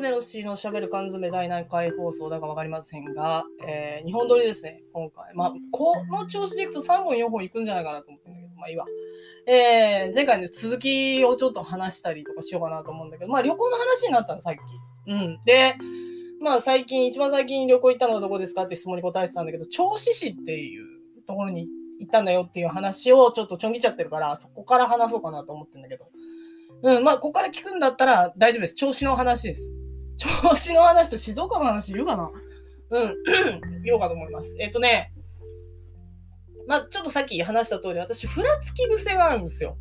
詰ロッシーのしゃべる缶詰第何回放送だか分かりませんが、2本撮りですね今回。まあこの調子でいくと3本4本いくんじゃないかなと思ってんだけど、まあいいわ。前回の続きをちょっと話したりとかしようかなと思うんだけど、まあ旅行の話になったのさっき。うん。で、まあ一番最近旅行行ったのはどこですかって質問に答えてたんだけど、銚子市っていうところに行ったんだよっていう話をちょっとちょんぎちゃってるから、そこから話そうかなと思ってんだけど。うん、まあ、ここから聞くんだったら大丈夫です。銚子の話です。銚子の話と静岡の話言うかな？うん、言おうかと思います。まあ、ちょっとさっき話した通り、私、ふらつき癖があるんですよ。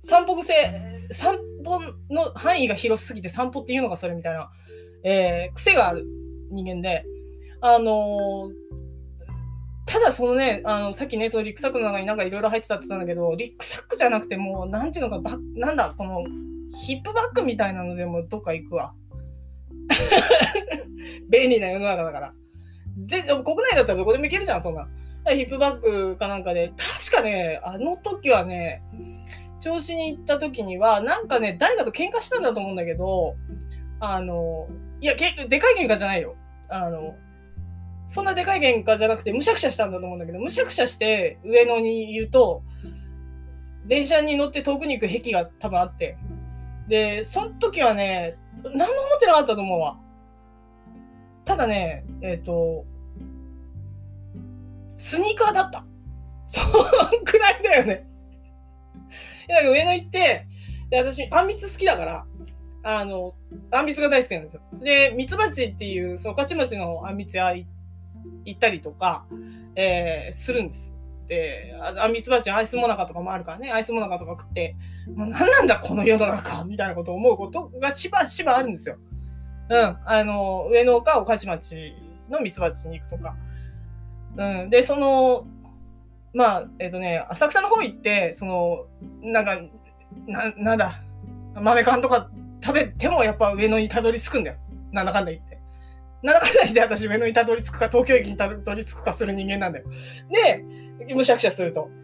散歩の範囲が広すぎて散歩っていうのがそれみたいな、癖がある人間で、ただそのね、さっきね、そのリュックサックの中になんかいろいろ入ってたって言ったんだけど、リュックサックじゃなくてもう、なんていうのか、このヒップバッグみたいなのでもどっか行くわ。便利な世の中だから。国内だったらどこでも行けるじゃん、そんな。ヒップバッグかなんかで、確かね、あの時はね、調子に行った時には、なんかね、誰かと喧嘩したんだと思うんだけど、いや、でかい喧嘩じゃないよ。そんなでかい喧嘩じゃなくて、むしゃくしゃしたんだと思うんだけど、むしゃくしゃして上野に言うと、電車に乗って遠くに行く壁が多分あって。で、その時はね、何も思ってなかったと思うわ。ただね、スニーカーだった。そんくらいだよね。いや、なんか上野行って、で、私、あんみつ好きだから、あんみつが大好きなんですよ。で、ミツバチっていう、その御徒町のあんみつ屋行ったりとか、するんです。で、ミツバチアイスモナカとかもあるからね、アイスモナカとか食って、もう何なんだこの世の中みたいなことを思うことがしばしばあるんですよ。うん。上野か御徒町のミツバチに行くとか。うん。で、まあ、浅草の方行って、豆缶とか食べてもやっぱ上野にたどり着くんだよ。なんだかんだ言って私上野にたどり着くか東京駅にたどり着くかする人間なんだよ。で、むしゃくしゃするとね。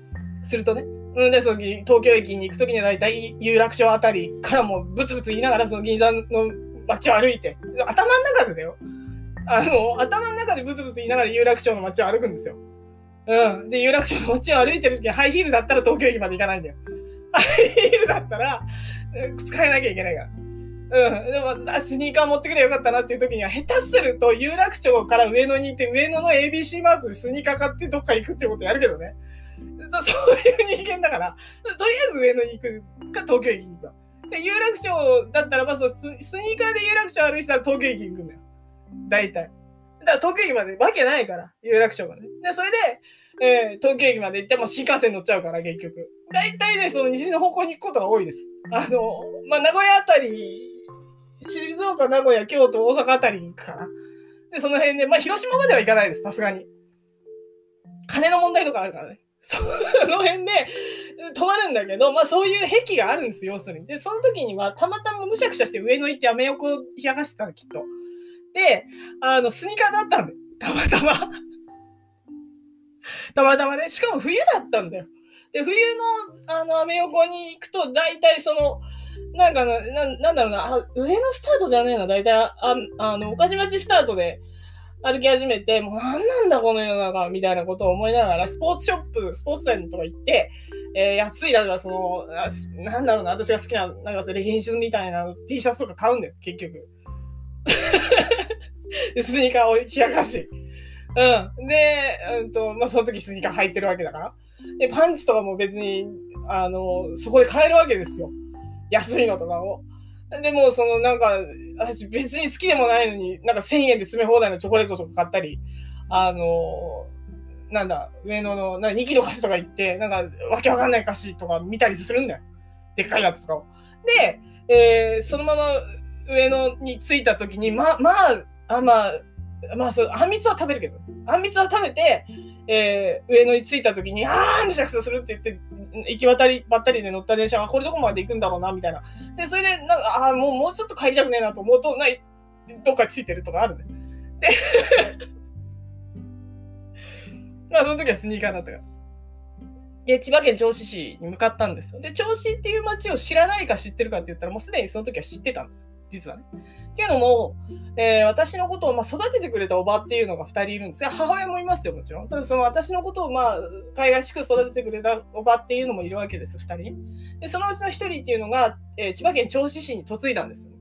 で、東京駅に行くときにはだいたい有楽町あたりからもうブツブツ言いながらその銀座の街を歩いて、頭の中でブツブツ言いながら有楽町の街を歩くんですよ。うん。で、有楽町の街を歩いてるときにハイヒールだったら東京駅まで行かないんだよ。ハイヒールだったら使えなきゃいけないから。うん、でもスニーカー持ってくればよかったなっていう時には下手すると有楽町から上野に行って上野の ABC マートでスニーカー買ってどっか行くってことやるけどね。そういう人間だからとりあえず上野に行くか東京駅に行くかで有楽町だったらばスニーカーで有楽町歩いてたら東京駅に行くんだよ大体。だから東京駅までわけないから有楽町がね。でそれで、東京駅まで行っても新幹線乗っちゃうから結局大体ねその西の方向に行くことが多いです。まあ、名古屋あたり静岡、名古屋、京都、大阪あたりに行くかな。で、その辺で、まあ、広島までは行かないです、さすがに。金の問題とかあるからね。その辺で、泊まるんだけど、まあ、そういう癖があるんですよ、要するに。で、その時には、たまたまむしゃくしゃして上野行ってアメ横を冷かしてたの、きっと。で、スニーカーだったんだよ。たまたま。たまたまね。しかも冬だったんだよ。で、冬の、アメ横に行くと、大体なんだろうな、上のスタートじゃないな、大体、御徒町スタートで歩き始めて、もうなんなんだこの世の中、みたいなことを思いながら、スポーツ店とか行って、安い、なんかなんだろうな、私が好きな、なんかレギンスみたいな T シャツとか買うんだよ、結局。スニーカーを冷やかし。うん。で、まあ、その時スニーカー履いてるわけだから。で、パンツとかも別に、そこで買えるわけですよ。安いのとかを。でも、私別に好きでもないのに、なんか1000円で詰め放題のチョコレートとか買ったり、上野の、2キロ菓子とか行って、なんかわけわかんない菓子とか見たりするんだよ。でっかいやつとかを。で、そのまま上野に着いた時に、あんみつは食べるけど、あんみつは食べて、上野に着いた時に、むしゃくしゃするって言って、行き渡りばったりで乗った電車はこれどこまで行くんだろうなみたいな。でそれでもうちょっと帰りたくねえなと思うとどっかついてるとかあるね。でまあその時はスニーカーだったから。で千葉県銚子市に向かったんですよ。で銚子っていう町を知らないか知ってるかって言ったら、もうすでにその時は知ってたんですよ、実はね。っていうのも、私のことを、育ててくれたおばっていうのが2人いるんですが、母親もいますよもちろん。ただその私のことをかいがしく育ててくれたおばっていうのもいるわけです2人で。そのうちの1人っていうのが、千葉県銚子市に嫁いだんですよ。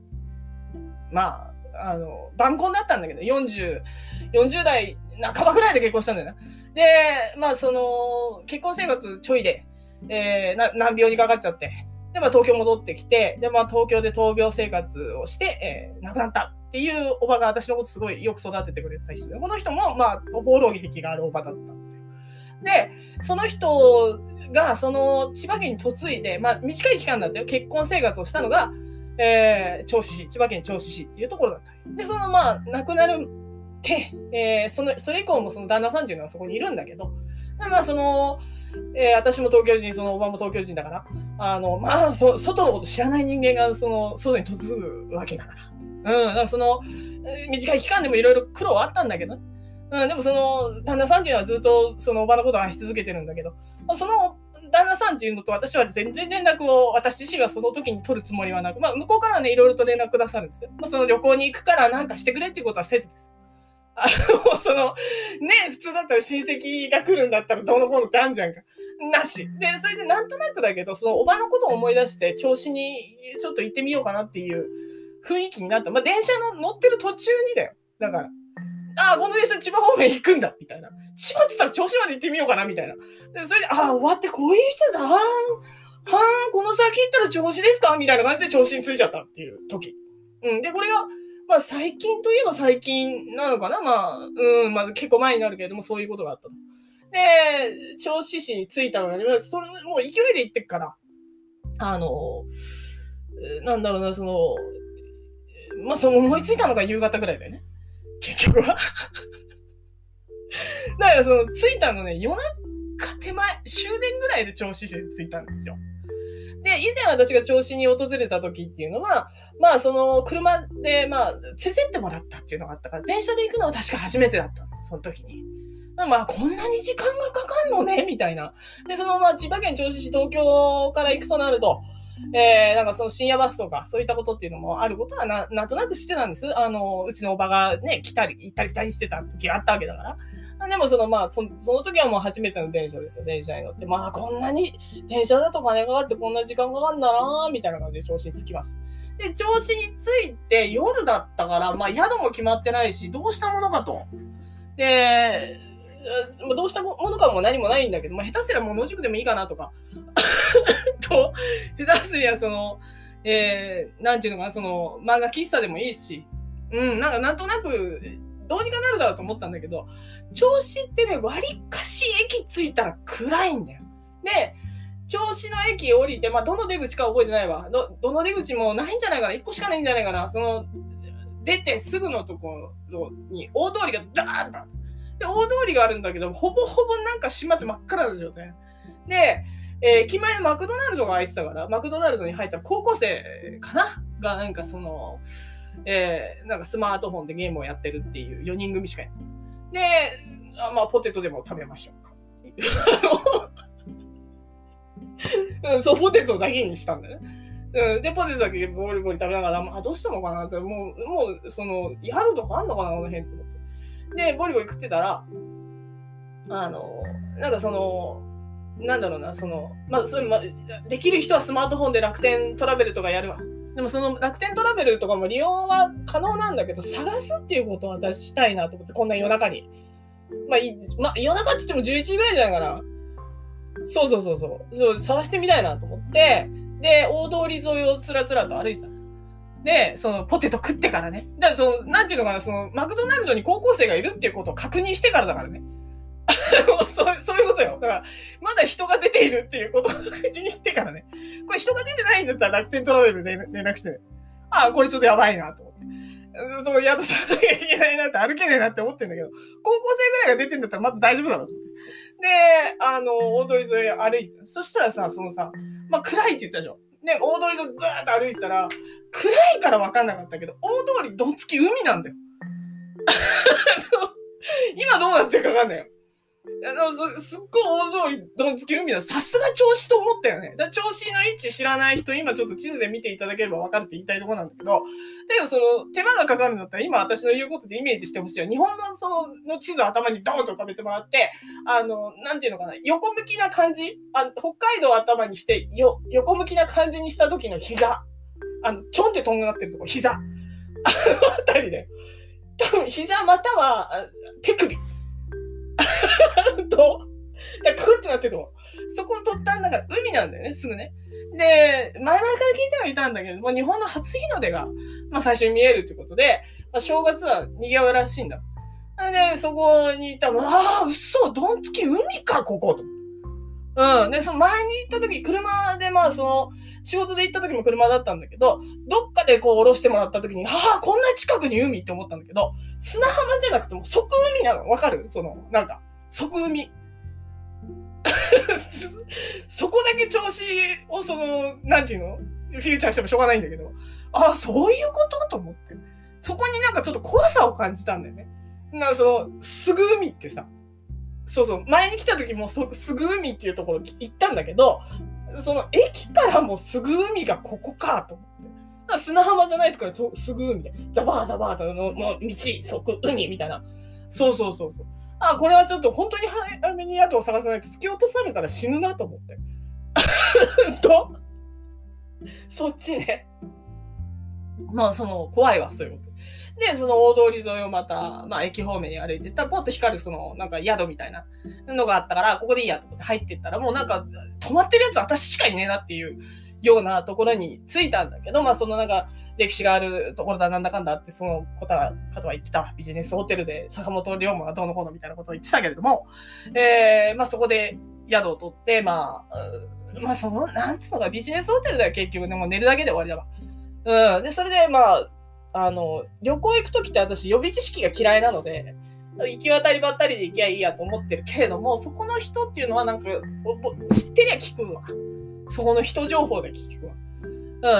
晩婚だったんだけど、40代半ばぐらいで結婚したんだよな。で、その結婚生活ちょいで、難病にかかっちゃって、で東京戻ってきて、で東京で闘病生活をして、亡くなったっていうおばが私のことすごいよく育ててくれた人で、この人も放浪癖があるおばだった。でその人がその千葉県に嫁いで、短い期間だったよ、結婚生活をしたのが、千葉県銚子市っていうところだったりで、その亡くなるって、それ以降もその旦那さんっていうのはそこにいるんだけど、でその、私も東京人、そのおばも東京人だから、外のこと知らない人間がその外に嫁ぐわけだから、だからその短い期間でもいろいろ苦労はあったんだけど、でもその旦那さんっていうのはずっとそのおばのことを愛し続けてるんだけど、その旦那さんっていうのと私は全然連絡を私自身はその時に取るつもりはなく、向こうからね、いろいろと連絡くださるんですよ。その旅行に行くからなんかしてくれっていうことはせずです。そのね、普通だったら親戚が来るんだったらどうのこうのってあんじゃんか。なし。で、それでなんとなくだけど、そのおばのことを思い出して調子にちょっと行ってみようかなっていう雰囲気になった。電車の乗ってる途中にだよ。だから。この電車千葉方面行くんだみたいな。千葉って言ったら銚子まで行ってみようかなみたいな。でそれで、終わってこういう人だ。この先行ったら銚子ですかみたいな感じで銚子に着いちゃったっていう時。で、これが、最近といえば最近なのかな。結構前になるけれども、そういうことがあった。で、銚子市に着いたのに、それもう勢いで行ってくから、その思いついたのが夕方ぐらいだよね。結局は。だからその着いたのね、夜中手前、終電ぐらいで銚子市に着いたんですよ。で、以前私が銚子に訪れた時っていうのは、その車で、連れてってもらったっていうのがあったから、電車で行くのは確か初めてだったの、その時に。こんなに時間がかかんのねみたいな。で、その千葉県銚子市、東京から行くとなると、その深夜バスとかそういったことっていうのもあることはなんとなくしてたんです。うちのおばがね、来たり行ったり来たりしてた時があったわけだから。でもその時はもう初めての電車ですよ、電車に乗って。こんなに電車だと金があってこんな時間かかるんだなみたいな感じで調子に着きます。で、調子に着いて夜だったから、宿も決まってないし、どうしたものかと。で、どうしたものかも何もないんだけど、下手すりゃもう野宿でもいいかなとかと、下手すりゃその、なんていうのかな、その漫画喫茶でもいいし、なんとなくどうにかなるだろうと思ったんだけど、銚子ってね、わりかし駅着いたら暗いんだよ。で、銚子の駅降りて、どの出口か覚えてないわ。どの出口もないんじゃないかな、1個しかないんじゃないかな。その出てすぐのところに大通りがダーッと。で、大通りがあるんだけど、ほぼほぼなんか閉まって真っ暗な状態で、駅前マクドナルドが開いてたから、マクドナルドに入った高校生かなが、なんかその、スマートフォンでゲームをやってるっていう4人組しかいないで、ポテトでも食べましょうかそう、ポテトだけにしたんだよね。で、ポテトだけボリボリ食べながら、どうしたのかな、もうその宿とかあんのかな、この辺って思って。で、ボリボリ食ってたら、できる人はスマートフォンで楽天トラベルとかやるわ。でもその楽天トラベルとかも利用は可能なんだけど、探すっていうことは私したいなと思って、こんな夜中に。夜中って言っても11時ぐらいじゃないかな。そう、探してみたいなと思って、で、大通り沿いをつらつらと歩いてた。で、そのポテト食ってからね。だからなんていうのかな、マクドナルドに高校生がいるっていうことを確認してからだからね。そういうことよ。だから、まだ人が出ているっていうことを確認してからね。これ人が出てないんだったら楽天トラベルで連絡してね。これちょっとやばいなと思って。そう、宿さなきゃいけないなって、歩けねえなって思ってんだけど、高校生ぐらいが出てんだったらまだ大丈夫だろうと思って。で、大通り沿い歩いてた。そしたらさ、暗いって言ったでしょ。で、大通りとずーっと歩いてたら、暗いから分かんなかったけど、大通りどつき海なんだよ。今どうなってるか分かんないよ。すっごい大通りどんつき海だ。さすが銚子と思ったよね。だから銚子の位置知らない人、今ちょっと地図で見ていただければ分かるって言いたいところなんだけど、でもその手間がかかるんだったら今私の言うことでイメージしてほしいよ。日本のその地図を頭にドーンと浮かべてもらって、なんていうのかな、横向きな感じ、北海道を頭にして横向きな感じにした時の膝、ちょんってとんがってるとこ、膝、あのあたりで、多分膝または手首。とだからクーってなってるとこ、そこの突端だから海なんだよね、すぐね。で、前々から聞いてはいたんだけど、日本の初日の出が、最初に見えるということで、正月は賑わうらしいんだ。なのでそこに行ったら、嘘、どんつき海かここと。うん。で、その前に行った時、車で仕事で行った時も車だったんだけど、どっかで降ろしてもらった時に、こんな近くに海って思ったんだけど、砂浜じゃなくても即海なの、わかる？即海。そこだけ銚子をフィーチャーしてもしょうがないんだけど、そういうことと思って。そこにちょっと怖さを感じたんだよね。すぐ海ってさ、そうそう、前に来た時もすぐ海っていうところ行ったんだけど、その駅からもすぐ海がここかと思って。だから砂浜じゃないところですぐ海で、ザバーザバーのもう道、即海みたいな。そう。これはちょっと本当に早めに宿を探さないと突き落とされたら死ぬなと思って。そっちね。怖いわ、そういうこと。で、大通り沿いをまた、駅方面に歩いていったら、ポッと光る宿みたいなのがあったから、ここでいいやと思って入っていったら、もう止まってるやつ私しかいねえなっていうようなところに着いたんだけど、歴史があるところだなんだかんだって、その方は言ってた。ビジネスホテルで坂本龍馬がどうのこうのみたいなことを言ってたけれども、そこで宿を取って、なんつうのか、ビジネスホテルでは結局ね、もう寝るだけで終わりだわ。うん。で、それで、旅行行くときって私予備知識が嫌いなので、行き渡りばったりで行きゃいいやと思ってるけれども、そこの人っていうのは知ってりゃ聞くわ。そこの人情報で聞くわ。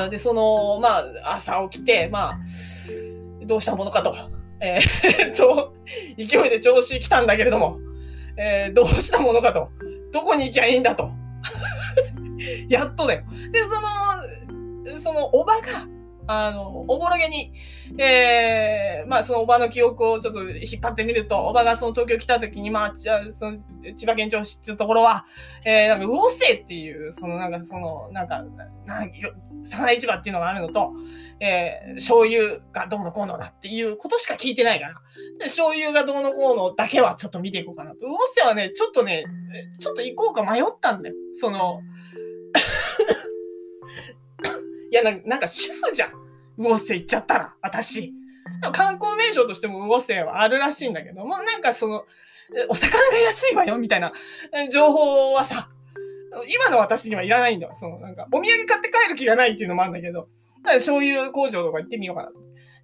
うん。で、朝起きて、どうしたものかと。勢いで調子来たんだけれども、どうしたものかと。どこに行きゃいいんだと。やっとだよ。で、おばが、おぼろげに、おばの記憶をちょっと引っ張ってみると、おばが東京来た時に、千葉県銚子っていうところは、魚清っていう、魚市場っていうのがあるのと、醤油がどうのこうのだっていうことしか聞いてないから、醤油がどうのこうのだけはちょっと見ていこうかなと。魚清はね、ちょっと行こうか迷ったんだよ。いや、主婦じゃん。魚清行っちゃったら、私。観光名所としても魚清はあるらしいんだけども、お魚が安いわよ、みたいな情報はさ、今の私にはいらないんだよ。お土産買って帰る気がないっていうのもあるんだけど、醤油工場とか行ってみようかな。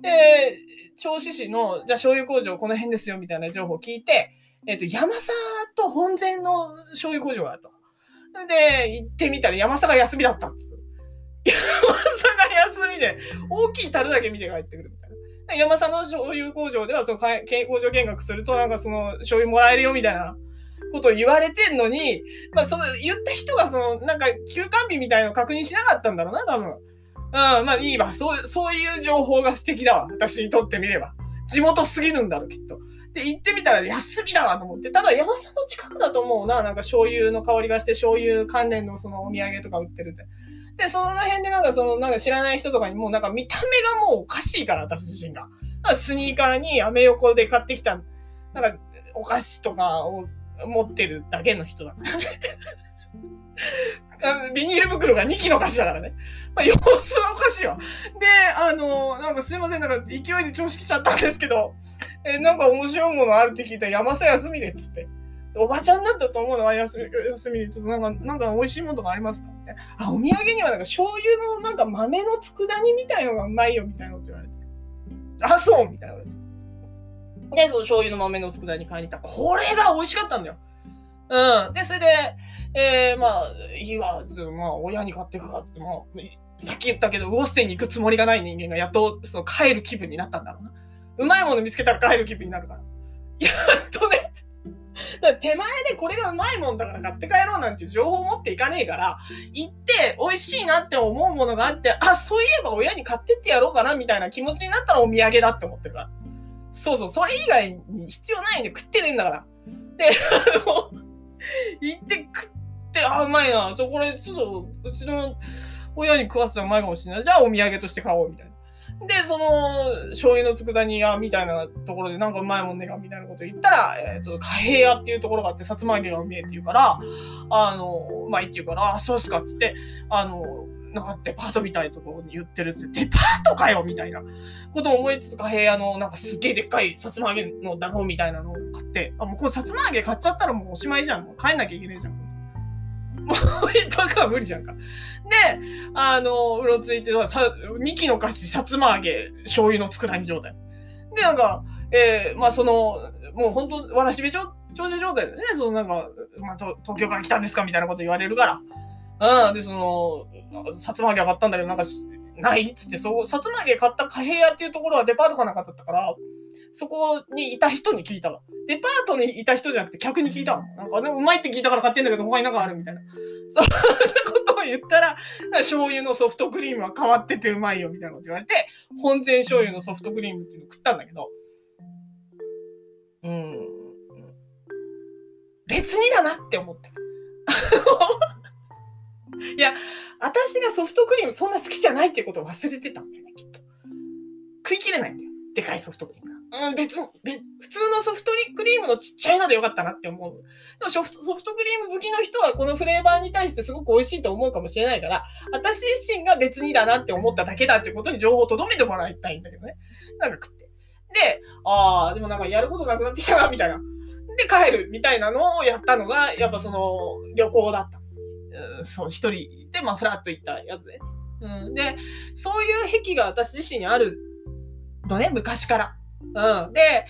で、銚子市の、じゃあ醤油工場この辺ですよ、みたいな情報を聞いて、ヤマサと本膳の醤油工場があると。で、行ってみたらヤマサが休みだったんですよ。ヤマサが休みで大きい樽だけ見て帰ってくるみたいな。ヤマサの醤油工場では工場見学すると醤油もらえるよみたいなことを言われてんのに、言った人が休館日みたいの確認しなかったんだろうな、多分。うん、いいわ。そういう情報が素敵だわ。私にとってみれば。地元すぎるんだろう、きっと。で、行ってみたら休みだわと思って。ただ、ヤマサの近くだと思うな。醤油の香りがして、醤油関連のお土産とか売ってるって。で、その辺で知らない人とかにも見た目がもうおかしいから、私自身が。スニーカーにアメ横で買ってきた、お菓子とかを持ってるだけの人だから。ビニール袋が2機の菓子だからね。様子はおかしいわ。で、すいません、勢いで調子来ちゃったんですけど、面白いものあるって聞いたら、山下休みでっつって。おばちゃんだったと思うのは休みで、ちょっと美味しいものとかありますかみたいな。お土産には醤油の豆の佃煮みたいのがうまいよみたいなこと言われて。そうみたいなこと言って。で、その醤油の豆の佃煮買いに行ったら、これが美味しかったんだよ。うん。で、それで、いいわ、親に買っていくかって、さっき言ったけど、魚清に行くつもりがない人間がやっと帰る気分になったんだろうな。うまいもの見つけたら帰る気分になるから。やっとね、だ手前でこれがうまいもんだから買って帰ろうなんて情報持っていかねえから、行って美味しいなって思うものがあって、あ、そういえば親に買ってってやろうかなみたいな気持ちになったらお土産だって思ってるから。そうそう、それ以外に必要ないんで食ってねえんだから。で、行って食って、あ、うまいな。そう、これ、ちょっと、うちの親に食わせたらうまいかもしれない。じゃあお土産として買おうみたいな。で、その、醤油の佃煮屋みたいなところでなんかうまいもんねがみたいなこと言ったら、貨幣屋っていうところがあって、さつま揚げがうめえって言うから、うまいって言うから、あ、そうっすかっつって、なんかデパートみたいなところに言ってるって、デパートかよみたいなことを思いつつ、貨幣屋のなんかすげえでっかいさつま揚げの団子みたいなのを買って、あ、もうこのさつま揚げ買っちゃったらもうおしまいじゃん。もう帰んなきゃいけねえじゃん。もう一泊は無理じゃんか。で、うろついて、2期の菓子、さつま揚げ、醤油の佃煮状態。で、なんか、まあ、その、もう本当、わらしべ長者状態でね、そのなんか、まあ、東京から来たんですかみたいなこと言われるから。うん、で、その、さつま揚げ上がったんだけど、なんか、ないっつって、そう、さつま揚げ買った貨幣屋っていうところはデパートかなんかだったから、そこにいた人に聞いたわ。デパートにいた人じゃなくて客に聞いたわ。なんか、ね、うまいって聞いたから買ってんだけど他になんかあるみたいな。そんなことを言ったら、醤油のソフトクリームは変わっててうまいよみたいなこと言われて、本膳醤油のソフトクリームっていうのを食ったんだけど、別にだなって思った。いや、私がソフトクリームそんな好きじゃないっていうことを忘れてたんだよね、きっと。食い切れないんだよ、でかいソフトクリーム。うん、別、普通のソフトクリームのちっちゃいのでよかったなって思う。でもソフトクリーム好きの人はこのフレーバーに対してすごく美味しいと思うかもしれないから、私自身が別にだなって思っただけだっていうことに情報を留めてもらいたいんだけどね。なんか食って。で、でもなんかやることなくなってきたな、みたいな。で、帰る、みたいなのをやったのが、やっぱその、旅行だった。そう、一人で、まあ、フラッと行ったやつで。うん。で、そういう癖が私自身にあるのね、昔から。うん。で、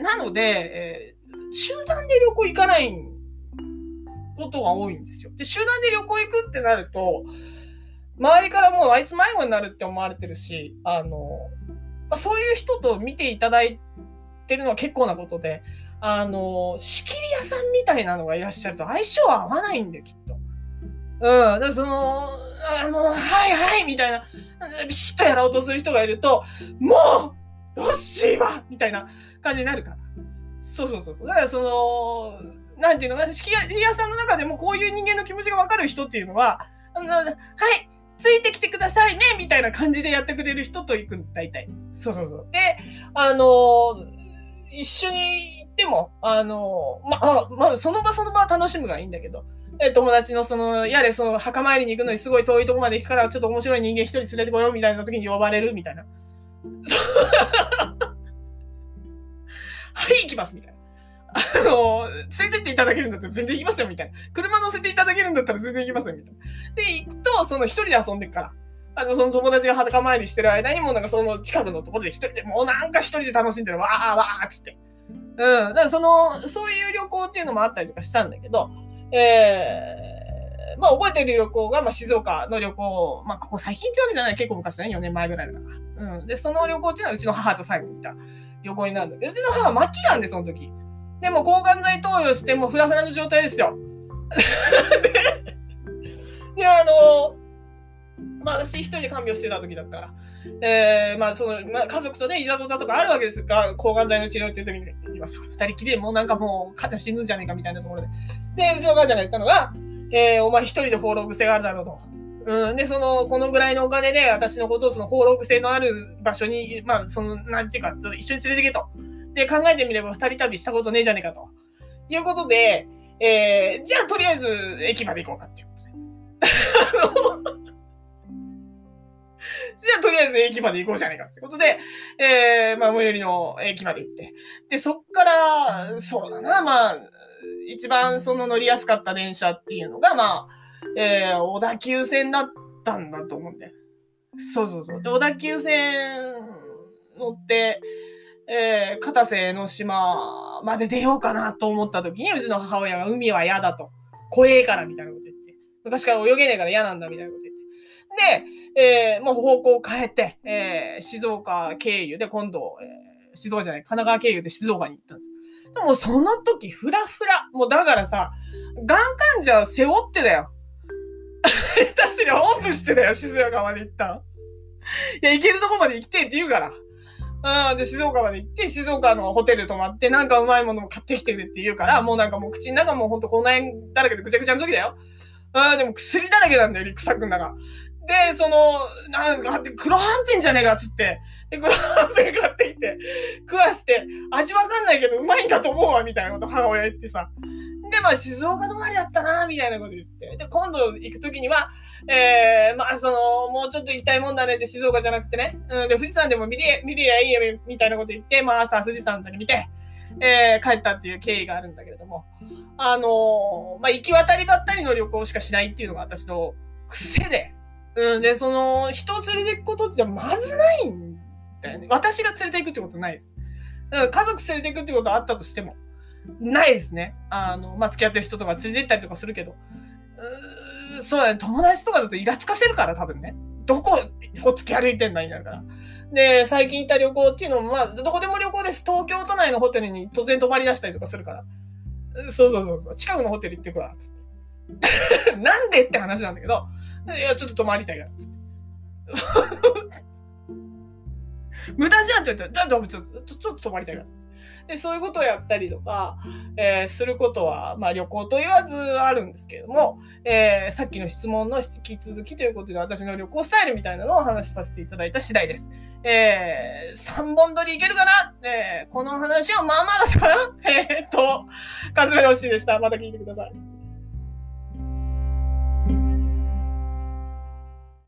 なので、集団で旅行行かないことが多いんですよ。で、集団で旅行行くってなると、周りからもうあいつ迷子になるって思われてるし、そういう人と見ていただいてるのは結構なことで、仕切り屋さんみたいなのがいらっしゃると相性は合わないんだよ、きっと。うん。だからその、もう、はいはい、みたいな、ビシッとやろうとする人がいると、もうロッシーはみたいな感じになるから。そう。だからその、なんていうのかな、仕切り屋さんの中でもこういう人間の気持ちがわかる人っていうのは、はい、ついてきてくださいねみたいな感じでやってくれる人と行く、大体。そう。で、一緒に行っても、その場その場は楽しむがいいんだけど、友達のその、やれ、その、墓参りに行くのにすごい遠いとこまで行くから、ちょっと面白い人間一人連れてこようみたいな時に呼ばれるみたいな。はい、行きますみたいな。連れてっていただけるんだったら全然行きますよみたいな。車乗せていただけるんだったら全然行きますよみたいな。で、行くと、その一人で遊んでるから。その友達が墓参りしてる間にもなんかその近くのところで一人で、もうなんか一人で楽しんでる。わーわーっつって。うん。だからそういう旅行っていうのもあったりとかしたんだけど、覚えてる旅行が、静岡の旅行、ここ最近ってわけじゃない、結構昔だね、4年前ぐらいだから。うん。で、その旅行っていうのは、うちの母と最後に行った旅行になるんだけど、うちの母は末期なんで、その時。で、もう抗がん剤投与して、もうフラフラの状態ですよ。で、私一人で看病してた時だったから、家族とね、いざこざとかあるわけですが、抗がん剤の治療っていう時にはさ、二人きりでもうなんかもう、肩死ぬんじゃねえかみたいなところで。で、うちの母ちゃんが言ったのが、お前一人で放浪癖があるだろうと。うん。で、このぐらいのお金で、私のことを放浪癖のある場所に、なんていうか、一緒に連れてけと。で、考えてみれば二人旅したことねえじゃねえかと。いうことで、じゃあとりあえず、駅まで行こうかっていうことで。じゃあとりあえず駅まで行こうじゃねえかってことで、最寄りの駅まで行って。で、そっから、そうだな、一番乗りやすかった電車っていうのが、小田急線だったんだと思うんだよ。そう。で、小田急線乗って、片瀬の島まで出ようかなと思った時に、うちの母親が海は嫌だと。怖えからみたいなこと言って。昔から泳げねえから嫌なんだみたいなこと言って。で、方向を変えて、静岡経由で今度、神奈川経由で静岡に行ったんです。でもその時フラフラ、もうだからさ、がん患者背負ってだよ。下手すりゃおんぶしてだよ、静岡まで行ったん。いや、行けるとこまで行きてえって言うから。で、静岡まで行って、静岡のホテル泊まって、なんかうまいものも買ってきてくれって言うから、もうなんかもう口の中もうほんとこの辺だらけでぐちゃぐちゃの時だよ。でも薬だらけなんだよ、リクサックの中。で、その、なんか、黒はんぺんじゃねえかっつって、で、黒はんぺん買ってきて、食わして、味わかんないけどうまいんだと思うわ、みたいなこと母親言ってさ。で、まあ、静岡泊まりだったな、みたいなこと言って。で、今度行くときには、まあ、その、もうちょっと行きたいもんだねって、静岡じゃなくてね。で、富士山でも見ればいいよ、みたいなこと言って、まあ、朝富士山と見て、帰ったっていう経緯があるんだけれども。まあ、行き渡りばったりの旅行しかしないっていうのが私の癖で。で、その、人を連れて行くことってまずないんだよね。私が連れて行くってことないです。だから家族連れて行くってことはあったとしても、ないですね。まあ、付き合ってる人とか連れて行ったりとかするけど、そうだね、友達とかだとイラつかせるから、多分ね。どこ付き歩いてんだになるから。で、最近行った旅行っていうのも、まあ、どこでも旅行です。東京都内のホテルに突然泊まり出したりとかするから。そう。近くのホテル行ってくわ、つって。なんでって話なんだけど、いや、ちょっと泊まりたいからっつって。無駄じゃんって言ったら、ちょっと泊まりたいからっつって。で、そういうことをやったりとか、することは、まあ旅行と言わずあるんですけれども、さっきの質問の引き続きということで、私の旅行スタイルみたいなのをお話しさせていただいた次第です。3本撮りいけるかな、この話はまあまあだったかなカズメロッシーでした。また聞いてください。